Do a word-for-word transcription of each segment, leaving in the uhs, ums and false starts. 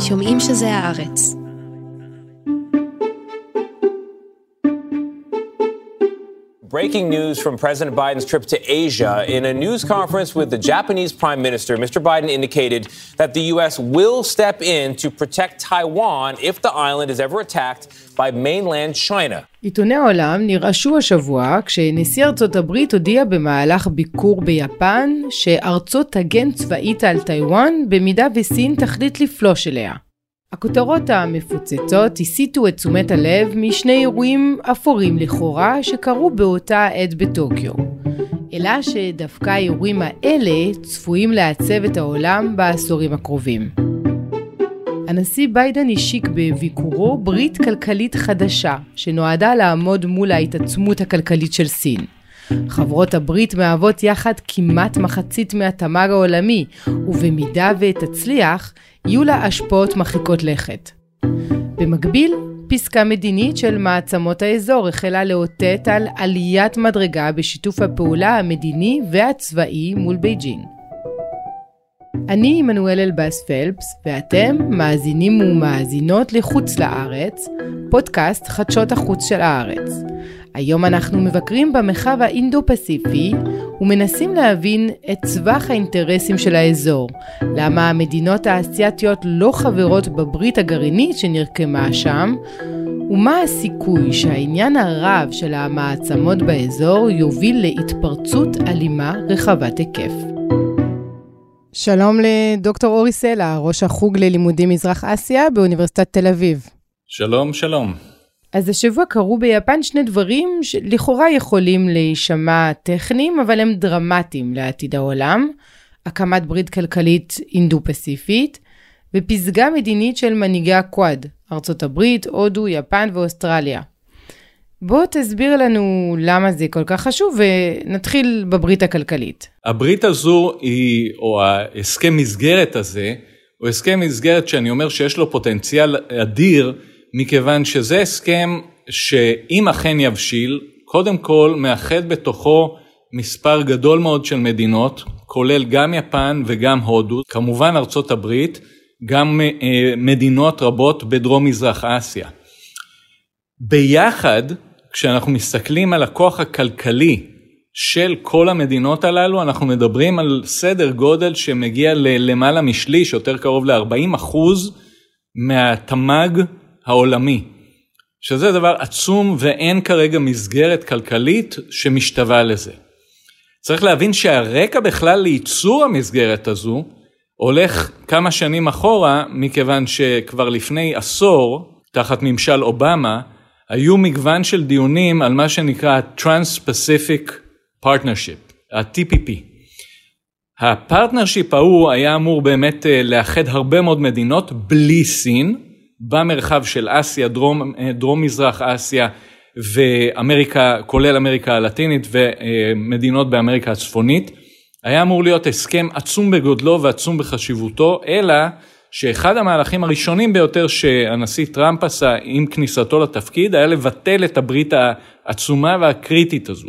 שומעים שזה הארץ. Breaking news from President Biden's trip to Asia. In a news conference with the Japanese Prime Minister, Mister Biden indicated that the U S will step in to protect Taiwan if the island is ever attacked by mainland China. עיתוני העולם נרעשו השבוע כשנשיא ארצות הברית הודיע במהלך ביקור ביפן שארצות תגן צבאית על טיוואן במידה וסין תחליט לפלוש אליה. הכותרות המפוצצות הסיטו את תשומת הלב משני אירועים אפורים לכאורה שקרו באותה עת בטוקיו. אלא שדווקא האירועים האלה צפויים לעצב את העולם בעשורים הקרובים. הנשיא ביידן השיק בביקורו ברית כלכלית חדשה שנועדה לעמוד מול ההתעצמות הכלכלית של סין. חברות הברית מהוות יחד כמעט מחצית מהתמ"ג העולמי, ובמידה ותצליח, יהיו לה השפעות מרחיקות לכת. במקביל, פסקה מדינית של מעצמות האזור החלה לאותת על עליית מדרגה בשיתוף הפעולה המדיני והצבאי מול בייג'ין. אני מנואל אלבאס פלפס, ואתם מאזינים ומאזינות לחוץ לארץ, פודקאסט חדשות החוץ של הארץ. היום אנחנו מבקרים במרחב האינדו-פסיפי ומנסים להבין את צווח האינטרסים של האזור, למה המדינות האסייתיות לא חברות בברית הגרעינית שנרקמה שם, ומה הסיכוי שהעניין הרב של המעצמות באזור יוביל להתפרצות אלימה רחבת היקף. שלום לדוקטור אורי סלע, ראש החוג ללימודים מזרח אסיה באוניברסיטת תל אביב. שלום, שלום. אז השבוע קרו ביפן שני דברים שלכאורה יכולים להישמע טכניים, אבל הם דרמטיים לעתיד העולם. הקמת ברית כלכלית אינדו-פסיפית, ופסגה מדינית של מנהיגי הקואד, ארצות הברית, הודו, יפן ואוסטרליה. בוא תסביר לנו למה זה כל כך חשוב, ונתחיל בברית הכלכלית. הברית הזו היא, או ההסכם מסגרת הזה, הוא הסכם מסגרת שאני אומר שיש לו פוטנציאל אדיר, מכיוון שזה הסכם שאם אכן יבשיל, קודם כל מאחד בתוכו מספר גדול מאוד של מדינות, כולל גם יפן וגם הודו, כמובן ארצות הברית, גם מדינות רבות בדרום מזרח אסיה. ביחד, כשאנחנו מסתכלים על הכוח הכלכלי של כל המדינות הללו, אנחנו מדברים על סדר גודל שמגיע למעלה משליש, יותר קרוב ל-ארבעים אחוז מהתמ"ג העולמי, שזה דבר עצום ואין כרגע מסגרת כלכלית שמשתווה לזה. צריך להבין שהרקע בכלל לייצור המסגרת הזו הולך כמה שנים אחורה, מכיוון שכבר לפני עשור, תחת ממשל אובמה, היו מגוון של דיונים על מה שנקרא Trans-Pacific Partnership, ה-טי פי פי. הפרטנרשיפ ההוא היה אמור באמת לאחד הרבה מאוד מדינות בלי סין, במרחב של אסיה, דרום, דרום מזרח אסיה ואמריקה, כולל אמריקה הלטינית ומדינות באמריקה הצפונית. היה אמור להיות הסכם עצום בגודלו ועצום בחשיבותו, אלא שאחד המהלכים הראשונים ביותר שהנשיא טראמפ עשה עם כניסתו לתפקיד, היה לבטל את הברית העצומה והקריטית הזו.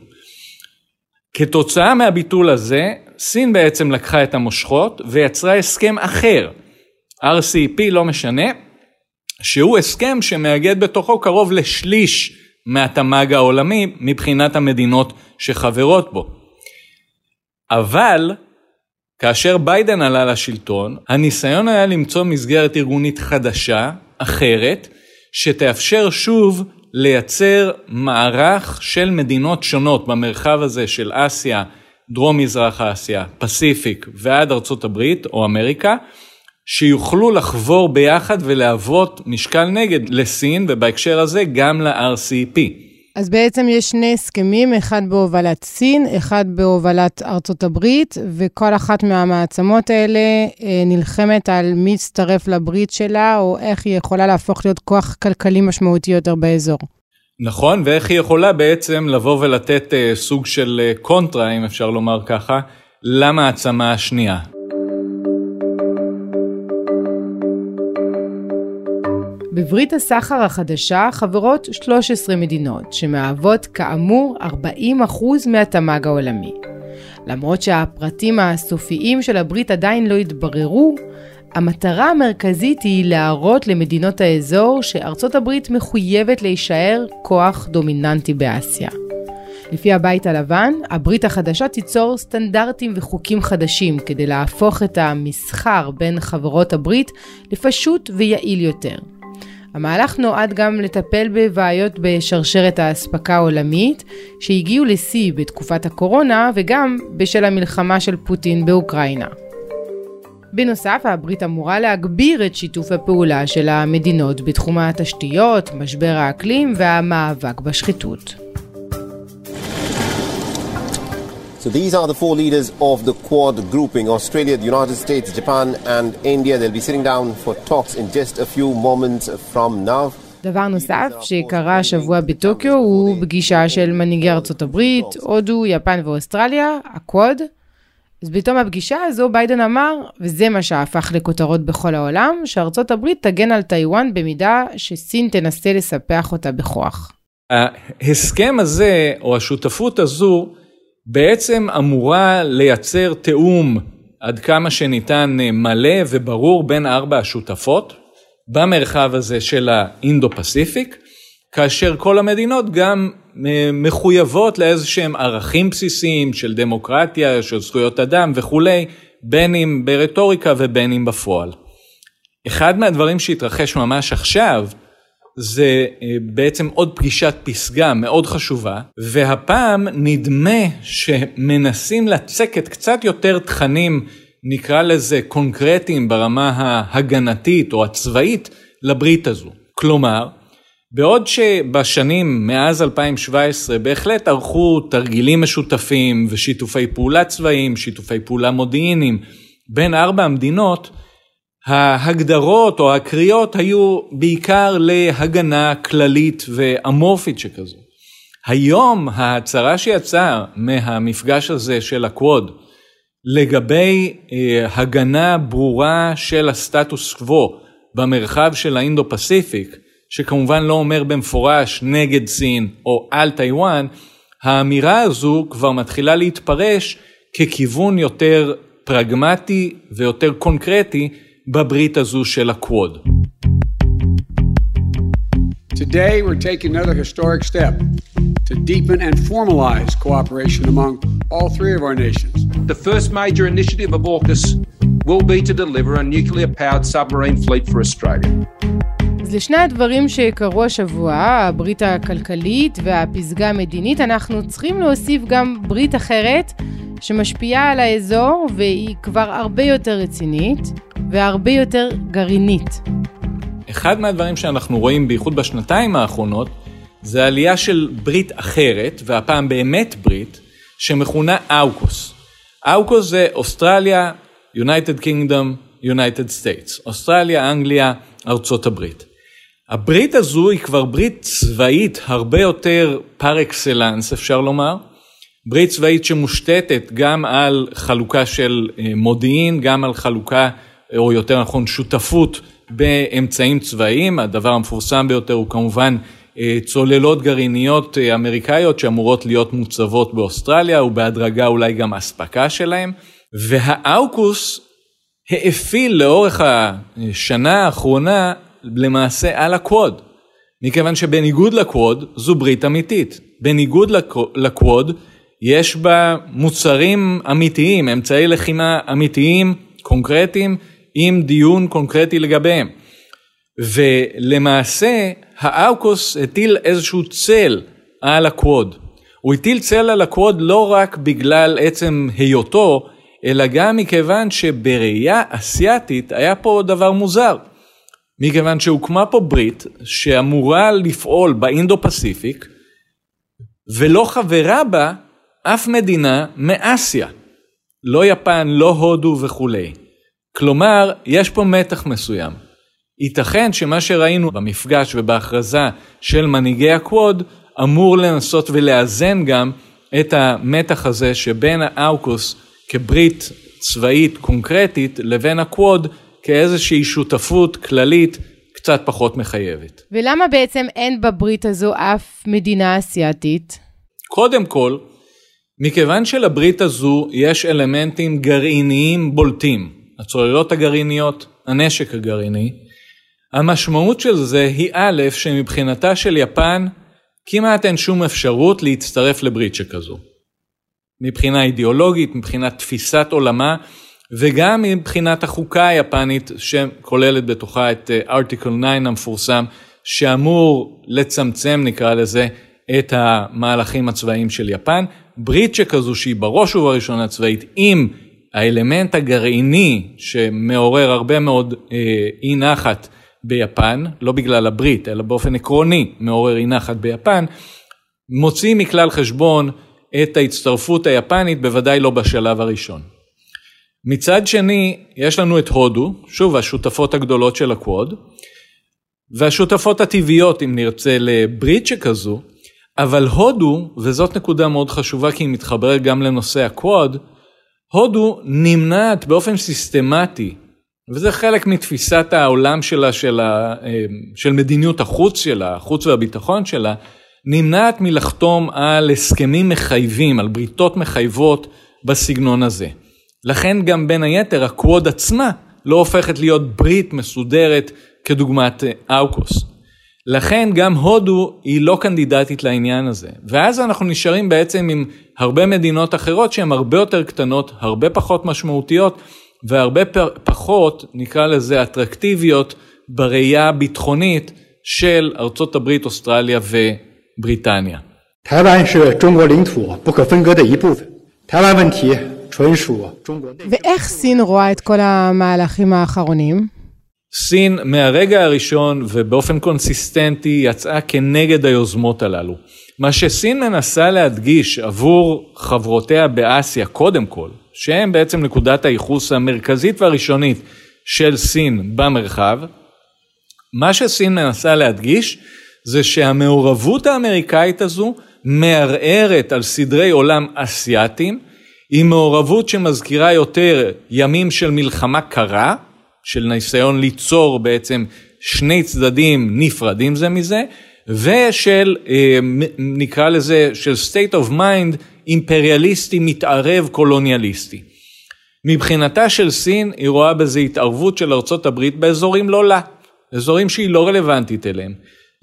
כתוצאה מהביטול הזה, סין בעצם לקחה את המושכות ויצרה הסכם אחר, אר סי אי פי לא משנה, שהוא הסכם שמאגד בתוכו קרוב לשליש מהתמ"ג העולמי מבחינת המדינות שחברות בו. אבל כאשר ביידן עלה לשלטון, הניסיון היה למצוא מסגרת ארגונית חדשה, אחרת, שתאפשר שוב לייצר מערך של מדינות שונות במרחב הזה של אסיה, דרום מזרח אסיה, פסיפיק ועד ארצות הברית או אמריקה, שיוכלו לחבור ביחד ולהוות משקל נגד לסין, ובהקשר הזה גם ל-אר סי אי פי. אז בעצם יש שני הסכמים, אחד בהובלת סין, אחד בהובלת ארצות הברית, וכל אחת מהמעצמות האלה נלחמת על מי יצטרף לברית שלה, או איך היא יכולה להפוך להיות כוח כלכלי משמעותי יותר באזור. נכון, ואיך היא יכולה בעצם לבוא ולתת סוג של קונטרה, אם אפשר לומר ככה, למעצמה השנייה. בברית הסחר החדשה חברות שלוש עשרה מדינות, שמעבות כאמור ארבעים אחוז מהתמ"ג העולמי. למרות שהפרטים הסופיים של הברית עדיין לא התבררו, המטרה המרכזית היא להראות למדינות האזור שארצות הברית מחויבת להישאר כוח דומיננטי באסיה. לפי הבית הלבן, הברית החדשה תיצור סטנדרטים וחוקים חדשים כדי להפוך את המסחר בין חברות הברית לפשוט ויעיל יותר. המהלך נועד גם לטפל בבעיות בשרשרת האספקה העולמית שהגיעו לשיא בתקופת הקורונה וגם בשל המלחמה של פוטין באוקראינה. בנוסף, הברית אמורה להגביר את שיתוף הפעולה של המדינות בתחום התשתיות, משבר האקלים והמאבק בשחיתות. So these are the four leaders of the QUAD grouping, Australia, the United States, Japan and India. They'll be sitting down for talks in just a few moments from now. דבר נוסף שקרה השבוע בטוקיו הוא פגישה של מנהיגי ארצות הברית, הודו, יפן ואוסטרליה, הקוואד. אז בתום הפגישה הזו ביידן אמר, וזה מה שהפך לכותרות בכל העולם, שארצות הברית תגן על טיוואן במידה שסין תנסה לספח אותה בכוח. ההסכם הזה או השותפות הזו בעצם אמורה לייצר תיאום עד כמה שניתן מלא וברור בין ארבע השותפות במרחב הזה של האינדו-פסיפיק, כאשר כל המדינות גם מחויבות לאיזשהם ערכים בסיסיים של דמוקרטיה, של זכויות אדם וכולי, בין אם ברטוריקה ובין אם בפועל. אחד מהדברים שהתרחש ממש עכשיו, זה בעצם עוד פגישת פסגה מאוד חשובה, והפעם נדמה שמנסים לצקת קצת יותר תכנים, נקרא לזה קונקרטיים ברמה ההגנתית או הצבאית, לברית הזו. כלומר, בעוד שבשנים מאז אלפיים שבע עשרה בהחלט ערכו תרגילים משותפים ושיתופי פעולה צבאיים, שיתופי פעולה מודיעיניים בין ארבע המדינות, ההגדרות או הקריאות היו בעיקר להגנה כללית ואמורפית שכזו. היום ההצהרה שיצאה מהמפגש הזה של הקווד לגבי אה, הגנה ברורה של הסטטוס קוו במרחב של האינדו-פסיפיק, שכמובן לא אומר במפורש נגד סין או על טיוואן, האמירה הזו כבר מתחילה להתפרש ככיוון יותר פרגמטי ויותר קונקרטי בברית הזו של הקוואד. Today we're taking another historic step to deepen and formalize cooperation among all three of our nations. The first major initiative of AUKUS will be to deliver a nuclear-powered submarine fleet for Australia. אז לשני הדברים שקרו השבוע, הברית הכלכלית והפסגה המדינית, אנחנו צריכים להוסיף גם ברית אחרת שמשפיעה על האזור והיא כבר הרבה יותר רצינית והרבה יותר גרעינית. אחד מהדברים שאנחנו רואים בייחוד בשנתיים האחרונות זה עלייה של ברית אחרת, והפעם באמת ברית, שמכונה אאוקוס. אאוקוס זה אוסטרליה, United Kingdom, United States. אוסטרליה, אנגליה, ארצות הברית. הברית הזו היא כבר ברית צבאית הרבה יותר פר אקסלנס, אפשר לומר. ברית צבאית שמושתתת גם על חלוקה של מודיעין, גם על חלוקה, או יותר נכון, שותפות באמצעים צבאיים. הדבר המפורסם ביותר הוא כמובן צוללות גרעיניות אמריקאיות שאמורות להיות מוצבות באוסטרליה, ובהדרגה אולי גם אספקה שלהם. והאוקוס האפיל לאורך השנה האחרונה למעשה על הקוואד. מכיוון שבניגוד לקוואד זו ברית אמיתית. בניגוד לקוואד יש בה מוצרים אמיתיים, אמצעי לחימה אמיתיים, קונקרטיים, עם דיון קונקרטי לגביהם. ולמעשה, האאוקוס הטיל איזשהו צל על הקוואד. הוא הטיל צל על הקוואד לא רק בגלל עצם היותו, אלא גם מכיוון שבראייה אסיאתית היה פה דבר מוזר. מכיוון שהוקמה פה ברית שאמורה לפעול באינדו-פסיפיק, ולא חברה בה אף מדינה מאסיה. לא יפן, לא הודו וכולי. כלומר, יש פה מתח מסוים. ייתכן שמה שראינו במפגש ובהכרזה של מנהיגי הקוואד, אמור לנסות ולאזן גם את המתח הזה שבין האאוקוס כברית צבאית קונקרטית לבין הקוואד כאיזושהי שותפות כללית קצת פחות מחייבת. ולמה בעצם אין בברית הזו אף מדינה אסיאתית? קודם כל, מכיוון שלברית הזו יש אלמנטים גרעיניים בולטים. הצוללות הגרעיניות, הנשק הגרעיני. המשמעות של זה היא א', שמבחינתה של יפן כמעט אין שום אפשרות להצטרף לברית שכזו. מבחינה אידיאולוגית, מבחינת תפיסת עולמה, וגם מבחינת החוקה היפנית שכוללת בתוכה את ארטיקל ניין המפורסם, שאמור לצמצם, נקרא לזה, את המהלכים הצבאיים של יפן. ברית שכזו שהיא בראש ובראשונה צבאית, עם האלמנט הגרעיני שמעורר הרבה מאוד אי נחת ביפן, לא בגלל הברית, אלא באופן עקרוני מעורר אי נחת ביפן, מוציא מכלל חשבון את ההצטרפות היפנית, בוודאי לא בשלב הראשון. מצד שני, יש לנו את הודו, שוב, השותפות הגדולות של הקוואד, והשותפות הטבעיות, אם נרצה, לברית שכזו, אבל הודו, וזאת נקודה מאוד חשובה, כי היא מתחברת גם לנושא הקוואד, הודו נמנעת באופן סיסטמטי, וזה חלק מתפיסת העולם שלה, של, ה, של מדיניות החוץ שלה, החוץ והביטחון שלה, נמנעת מלחתום על הסכמים מחייבים, על בריתות מחייבות בסגנון הזה. לכן גם בין היתר, הקוואד עצמה לא הופכת להיות ברית מסודרת כדוגמת אאוקוס. לכן גם הודו היא לא קנדידטית לעניין הזה. ואז אנחנו נשארים בעצם עם הרבה מדינות אחרות שהן הרבה יותר קטנות, הרבה פחות משמעותיות, והרבה פחות, נקרא לזה, אטרקטיביות בראייה הביטחונית של ארצות הברית, אוסטרליה ובריטניה. טייוואן ואיך סין רואה את כל המהלכים האחרונים? סין מהרגע הראשון ובאופן קונסיסטנטי יצאה כנגד היוזמות הללו. מה שסין מנסה להדגיש עבור חברותיה באסיה קודם כל, שהם בעצם נקודת הייחוס המרכזית והראשונית של סין במרחב, מה שסין מנסה להדגיש זה שהמעורבות האמריקאית הזו מערערת על סדרי עולם אסיאטיים, היא מעורבות שמזכירה יותר ימים של מלחמה קרה, של ניסיון ליצור בעצם שני צדדים נפרדים זה מזה, ושל, נקרא לזה, של state of mind אימפריאליסטי מתערב קולוניאליסטי. מבחינתה של סין היא רואה בזה התערבות של ארצות הברית באזורים לא לה, אזורים שהיא לא רלוונטית אליהם,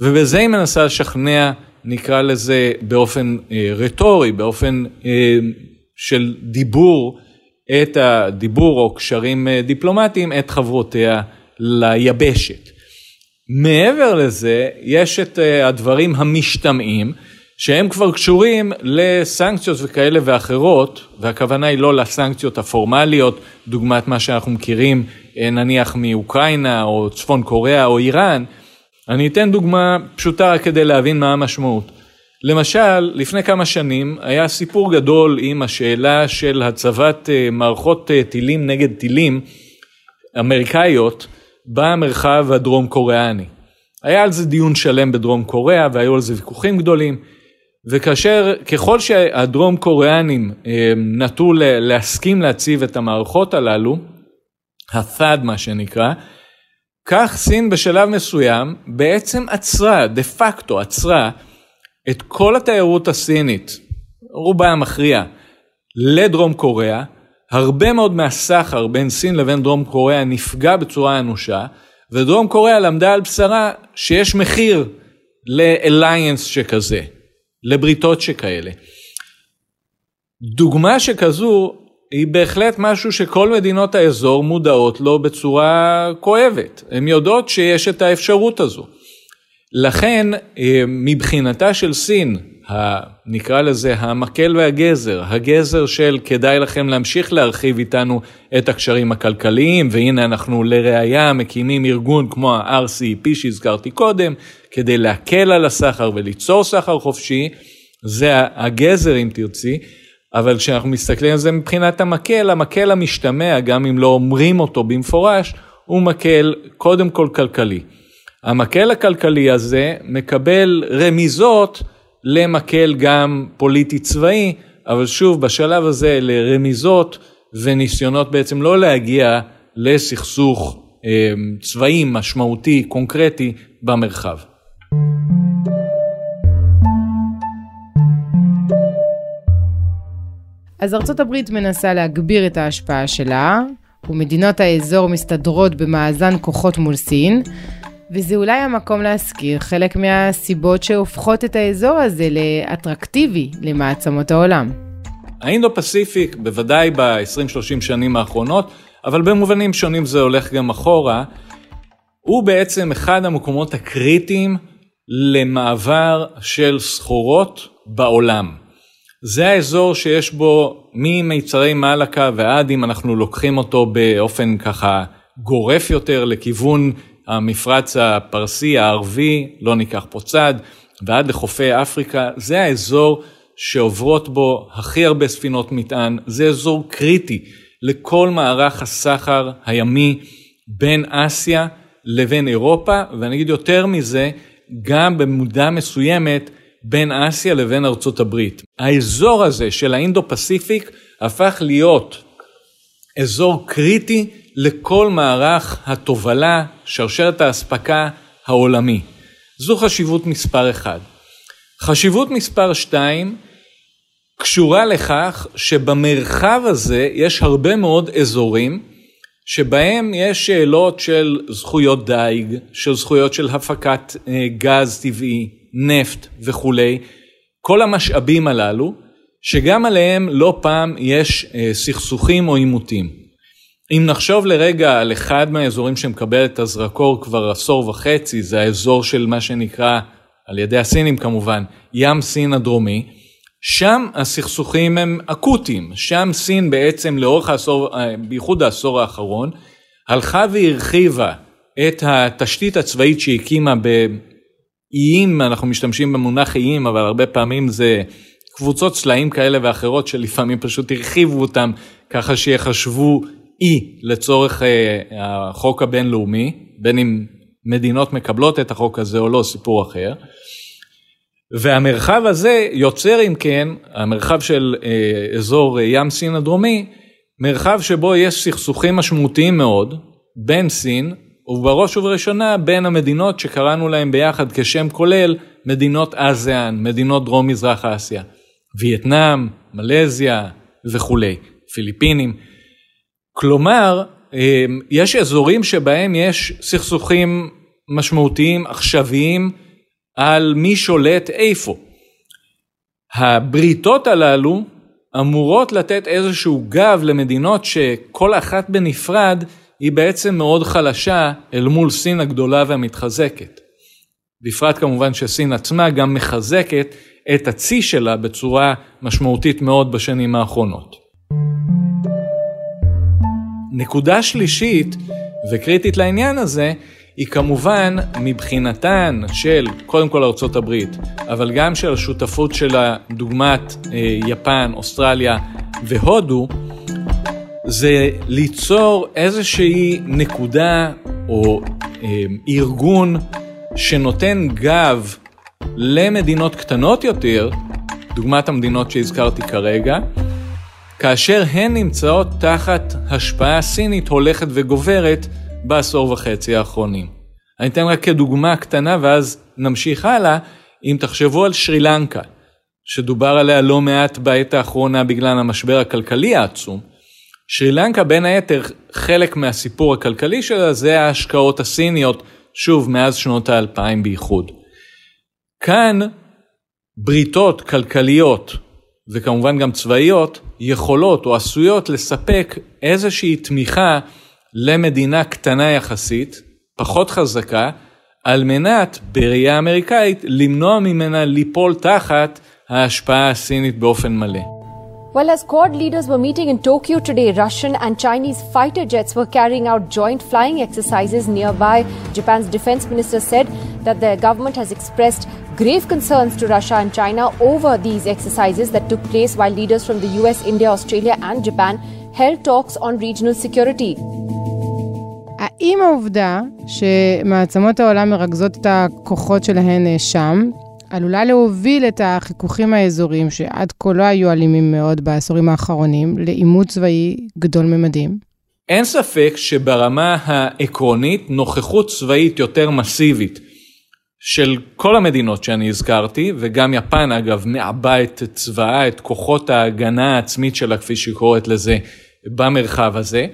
ובזה היא מנסה לשכנע, נקרא לזה, באופן אה, רטורי, באופן אה, של דיבור, את הדיבור או קשרים דיפלומטיים, את חברותיה ליבשת. מעבר לזה, יש את הדברים המשתמעים, שהם כבר קשורים לסנקציות וכאלה ואחרות, והכוונה היא לא לסנקציות הפורמליות, דוגמת מה שאנחנו מכירים, נניח מאוקראינה או צפון קוריאה או איראן. אני אתן דוגמה פשוטה רק כדי להבין מה המשמעות. למשל, לפני כמה שנים היה סיפור גדול עם השאלה של הצבת מערכות טילים נגד טילים אמריקאיות במרחב הדרום קוריאני. היה על זה דיון שלם בדרום קוריאה והיו על זה ויכוחים גדולים, וכאשר ככל שהדרום קוריאנים נטו להסכים להציב את המערכות הללו, ה-ת'אד מה שנקרא, כך סין בשלב מסוים בעצם עצרה, דה פקטו עצרה, את כל התיירות הסינית, רובה המכריע, לדרום קוריאה. הרבה מאוד מהסחר בין סין לבין דרום קוריאה נפגע בצורה אנושה, ודרום קוריאה למדה על בשרה שיש מחיר לאליינס שכזה, לבריתות שכאלה. דוגמה שכזו היא בהחלט משהו שכל מדינות האזור מודעות לו בצורה כואבת. הן יודעות שיש את האפשרות הזו. לכן, מבחינתה של סין, נקרא לזה המקל והגזר, הגזר של כדאי לכם להמשיך להרחיב איתנו את הקשרים הכלכליים, והנה אנחנו לראיה מקימים ארגון כמו ה-אר סי אי פי שהזכרתי קודם, כדי להקל על הסחר וליצור סחר חופשי, זה הגזר אם תרצי, אבל כשאנחנו מסתכלים על זה מבחינת המקל, המקל המשתמע, גם אם לא אומרים אותו במפורש, הוא מקל קודם כל כלכלי. המקל הכלכלי הזה מקבל רמיזות למקל גם פוליטי צבאי, אבל שוב בשלב הזה לרמיזות וניסיונות בעצם לא להגיע לסכסוך צבאי משמעותי, קונקרטי במרחב. אז ארצות הברית מנסה להגביר את ההשפעה שלה, ומדינות האזור מסתדרות במאזן כוחות מול סין, וזה אולי המקום להזכיר חלק מהסיבות שהופכות את האזור הזה לאטרקטיבי למעצמות העולם. האינדו-פסיפיק, בוודאי ב-עשרים שלושים שנים האחרונות, אבל במובנים שונים זה הולך גם אחורה, הוא בעצם אחד המקומות הקריטיים למעבר של סחורות בעולם. זה האזור שיש בו ממיצרי מלאקה ועד אם אנחנו לוקחים אותו באופן ככה גורף יותר לכיוון המפרץ הפרסי, הערבי, לא ניקח פה צד, ועד לחופי אפריקה, זה האזור שעוברות בו הכי הרבה ספינות מטען, זה אזור קריטי לכל מערך הסחר הימי בין אסיה לבין אירופה, ואני אגיד יותר מזה, גם במודעה מסוימת בין אסיה לבין ארצות הברית. האזור הזה של האינדו-פסיפיק הפך להיות אזור קריטי לכל מערך התובלה, שרשרת ההספקה העולמי. זו חשיבות מספר אחד. חשיבות מספר שתיים קשורה לכך שבמרחב הזה יש הרבה מאוד אזורים שבהם יש שאלות של זכויות דייג, של זכויות של הפקת גז טבעי, נפט וכולי. כל המשאבים הללו שגם עליהם לא פעם יש סכסוכים או עימותים. אם נחשוב לרגע על אחד מהאזורים שמקבל את הזרקור כבר עשור וחצי, זה האזור של מה שנקרא, על ידי הסינים כמובן, ים סין הדרומי, שם הסכסוכים הם אקוטיים, שם סין בעצם לאורך העשור, בייחוד העשור האחרון, הלכה והרחיבה את התשתית הצבאית שהקימה באיים, אנחנו משתמשים במונח איים, אבל הרבה פעמים זה קבוצות צלעים כאלה ואחרות, שלפעמים פשוט הרחיבו אותם ככה שיחשבו אי לצורך החוק הבינלאומי, בין אם מדינות מקבלות את החוק הזה או לא, סיפור אחר. והמרחב הזה יוצר, אם כן, המרחב של אזור ים סין הדרומי, מרחב שבו יש סכסוכים משמעותיים מאוד בין סין, ובראש ובראשונה בין המדינות שקראנו להם ביחד כשם כולל, מדינות אזיאן, מדינות דרום מזרח אסיה, וייטנאם, מלזיה וכולי, פיליפינים. כלומר, יש אזורים שבהם יש סכסוכים משמעותיים עכשוויים על מי שולט איפה. הבריתות הללו אמורות לתת איזשהו גב למדינות שכל אחת בנפרד היא בעצם מאוד חלשה אל מול סין הגדולה והמתחזקת. בפרט כמובן שסין עצמה גם מחזקת את הצי שלה בצורה משמעותית מאוד בשנים האחרונות. נקודה שלישית וקריטית לעניין הזה היא כמובן מבחינתן של קודם כל ארצות הברית, אבל גם של השותפות שלה דוגמת יפן, אוסטרליה והודו, זה ליצור איזושהי נקודה או ארגון שנותן גב למדינות קטנות יותר, דוגמת המדינות שהזכרתי כרגע, כאשר הן נמצאות תחת השפעה סינית הולכת וגוברת בעשור וחצי האחרונים. אני אתן רק כדוגמה קטנה ואז נמשיך הלאה, אם תחשבו על שרי לנקה, שדובר עליה לא מעט בעת האחרונה בגלל המשבר הכלכלי העצום. שרי לנקה בין היתר חלק מהסיפור הכלכלי שלה זה ההשקעות הסיניות, שוב מאז שנות האלפיים בייחוד. כאן בריתות כלכליות וכמובן גם צבאיות יכולות או עשויות לספק איזושהי תמיכה למדינה קטנה יחסית, פחות חזקה, על מנת בראייה אמריקאית למנוע ממנה ליפול תחת ההשפעה הסינית באופן מלא. Well, as QUAD leaders were meeting in Tokyo today, Russian and Chinese fighter jets were carrying out joint flying exercises nearby. Japan's defense minister said that their government has expressed grave concerns to Russia and China over these exercises that took place while leaders from the U S, India, Australia and Japan held talks on regional security. האם העובדה שמעצמות העולם מרכזות את הכוחות שלהן שם, עלולה להוביל את החיכוכים האזוריים שעד כה לא היו אלימים מאוד בעשורים האחרונים, לאימות צבאי גדול ממדים? אין ספק שברמה העקרונית נוכחות צבאית יותר מסיבית של כל המדינות שאני הזכרתי, וגם יפן אגב מעבה את צבאה, את כוחות ההגנה העצמית שלה כפי שקוראת לזה במרחב הזה,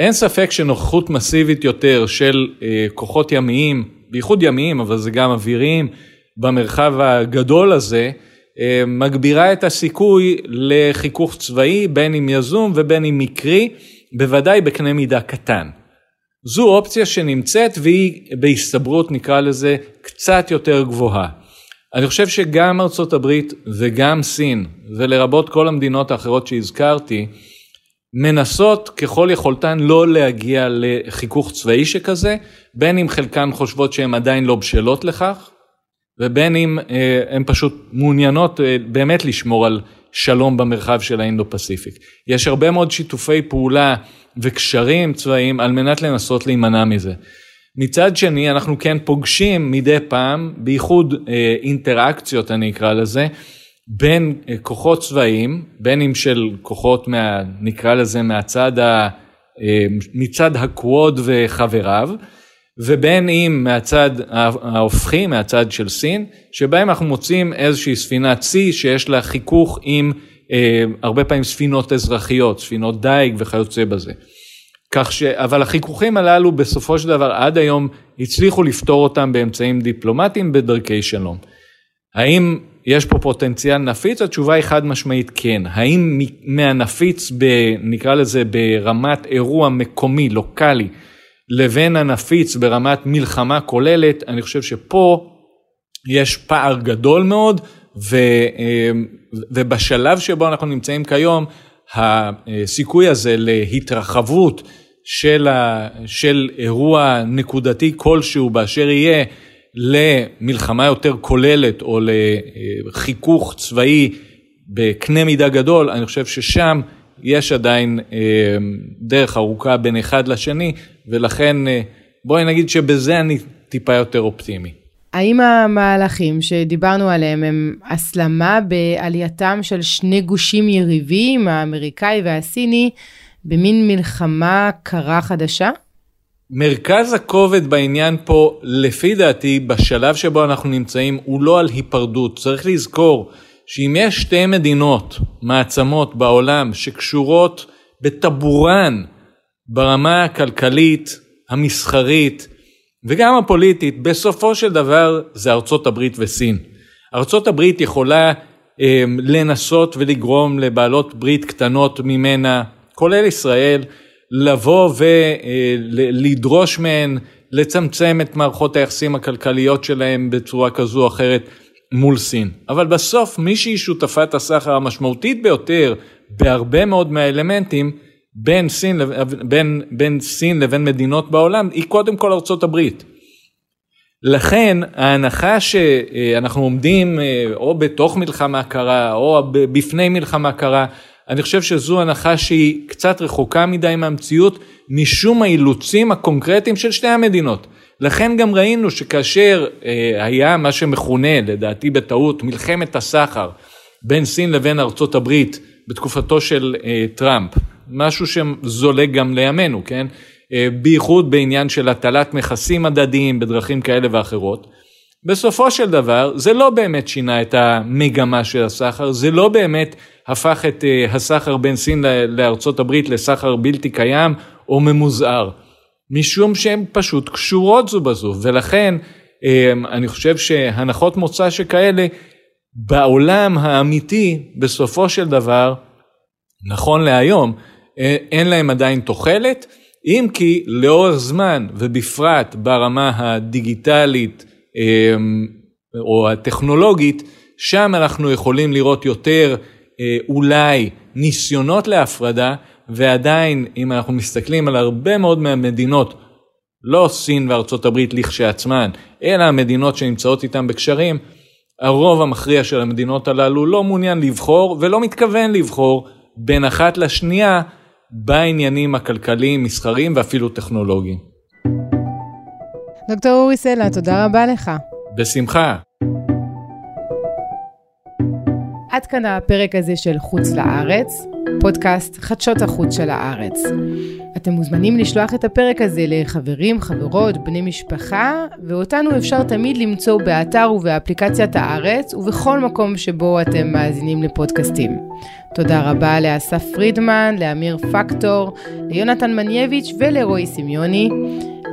אין ספק שנוכחות מסיבית יותר של כוחות ימיים, בייחוד ימיים, אבל זה גם אוויריים, במרחב הגדול הזה, מגבירה את הסיכוי לחיכוך צבאי, בין אם יזום ובין אם מקרי, בוודאי בקנה מידה קטן. זו אופציה שנמצאת והיא בהסתברות נקרא לזה קצת יותר גבוהה. אני חושב שגם ארצות הברית וגם סין ולרבות כל המדינות האחרות שהזכרתי מנסות ככל יכולתן לא להגיע לחיכוך צבאי שכזה, בין אם חלקן חושבות שהן עדיין לא בשלות לכך ובין אם הן פשוט מעוניינות באמת לשמור על שלום במרחב של האינדו-פסיפיק. יש הרבה מאוד שיתופי פעולה וקשרים צבאיים על מנת לנסות להימנע מזה. מצד שני, אנחנו כן פוגשים מדי פעם, בייחוד אינטראקציות אני אקרא לזה, בין כוחות צבאיים, בין אם של כוחות מה, נקרא לזה מהצד ה, מצד הקוואד וחבריו, ובין אם מהצד ההופכי, מהצד של סין, שבהם אנחנו מוצאים איזושהי ספינת סי שיש לה חיכוך עם אה, הרבה פעמים ספינות אזרחיות, ספינות דייג וכיוצא בזה. כך ש... אבל החיכוכים הללו בסופו של דבר עד היום הצליחו לפתור אותם באמצעים דיפלומטיים בדרכי שלום. האם יש פה פוטנציאל נפיץ? התשובה היא חד משמעית כן. האם מהנפיץ, ב... נקרא לזה ברמת אירוע מקומי, לוקלי, לבין הנפיץ ברמת מלחמה כוללת, אני חושב שפה יש פער גדול מאוד, ו, ובשלב שבו אנחנו נמצאים כיום, הסיכוי הזה להתרחבות של, ה, של אירוע נקודתי כלשהו, באשר יהיה למלחמה יותר כוללת, או לחיכוך צבאי בקנה מידה גדול, אני חושב ששם יש עדיין דרך ארוכה בין אחד לשני, ולכן בואי נגיד שבזה אני טיפה יותר אופטימי. האם המהלכים שדיברנו עליהם הם הסלמה בעלייתם של שני גושים יריבים, האמריקאי והסיני, במין מלחמה קרה חדשה? מרכז הכובד בעניין פה, לפי דעתי, בשלב שבו אנחנו נמצאים, הוא לא על היפרדות. צריך לזכור שאם יש שתי מדינות מעצמות בעולם שקשורות בטבורן, ברמה הכלכלית, המסחרית וגם הפוליטית, בסופו של דבר זה ארצות הברית וסין. ארצות הברית יכולה אה, לנסות ולגרום לבעלות ברית קטנות ממנה, כולל ישראל, לבוא ולדרוש אה, מהן, לצמצם את מערכות היחסים הכלכליות שלהם בצורה כזו או אחרת מול סין. אבל בסוף מישהי שותפת הסחר המשמעותית ביותר בהרבה מאוד מהאלמנטים, בין סין, בין, בין סין לבין מדינות בעולם, היא קודם כל ארצות הברית. לכן ההנחה שאנחנו עומדים או בתוך מלחמה קרה או בפני מלחמה קרה, אני חושב שזו הנחה שהיא קצת רחוקה מדי מהמציאות, משום האילוצים הקונקרטיים של שתי המדינות. לכן גם ראינו שכאשר היה מה שמכונה, לדעתי בטעות, מלחמת הסחר בין סין לבין ארצות הברית בתקופתו של טראמפ, משהו שזולג גם לימינו, כן? בייחוד בעניין של הטלת מכסים הדדיים בדרכים כאלה ואחרות. בסופו של דבר, זה לא באמת שינה את המגמה של הסחר, זה לא באמת הפך את הסחר בין סין לארצות הברית לסחר בלתי קיים או ממוזער, משום שהן פשוט קשורות זו בזו, ולכן אני חושב שהנחות מוצא שכאלה בעולם האמיתי בסופו של דבר, נכון להיום, אין להם עדיין תוחלת, אם כי לאורך זמן ובפרט ברמה הדיגיטלית או הטכנולוגית, שם אנחנו יכולים לראות יותר אולי ניסיונות להפרדה, ועדיין אם אנחנו מסתכלים על הרבה מאוד מהמדינות, לא סין וארצות הברית לכשעצמן, אלא המדינות שנמצאות איתן בקשרים, הרוב המכריע של המדינות הללו לא מעוניין לבחור ולא מתכוון לבחור, בין אחת לשנייה, בעניינים הכלכליים, מסחריים ואפילו טכנולוגיים. דוקטור אורי סלע, תודה רבה לך. בשמחה. עד כאן הפרק הזה של חוץ לארץ, פודקאסט חדשות החוץ של הארץ. אתם מוזמנים לשלוח את הפרק הזה לחברים, חברות, בני משפחה, ואותנו אפשר תמיד למצוא באתר ובאפליקציית הארץ ובכל מקום שבו אתם מאזינים לפודקאסטים. תודה רבה לאסף פרידמן, לאמיר פקטור, ליונתן מניאביץ' ולרועי סמיוני.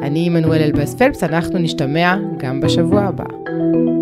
אני עמנואל אלבאס פלפס, אנחנו נשתמע גם בשבוע הבא.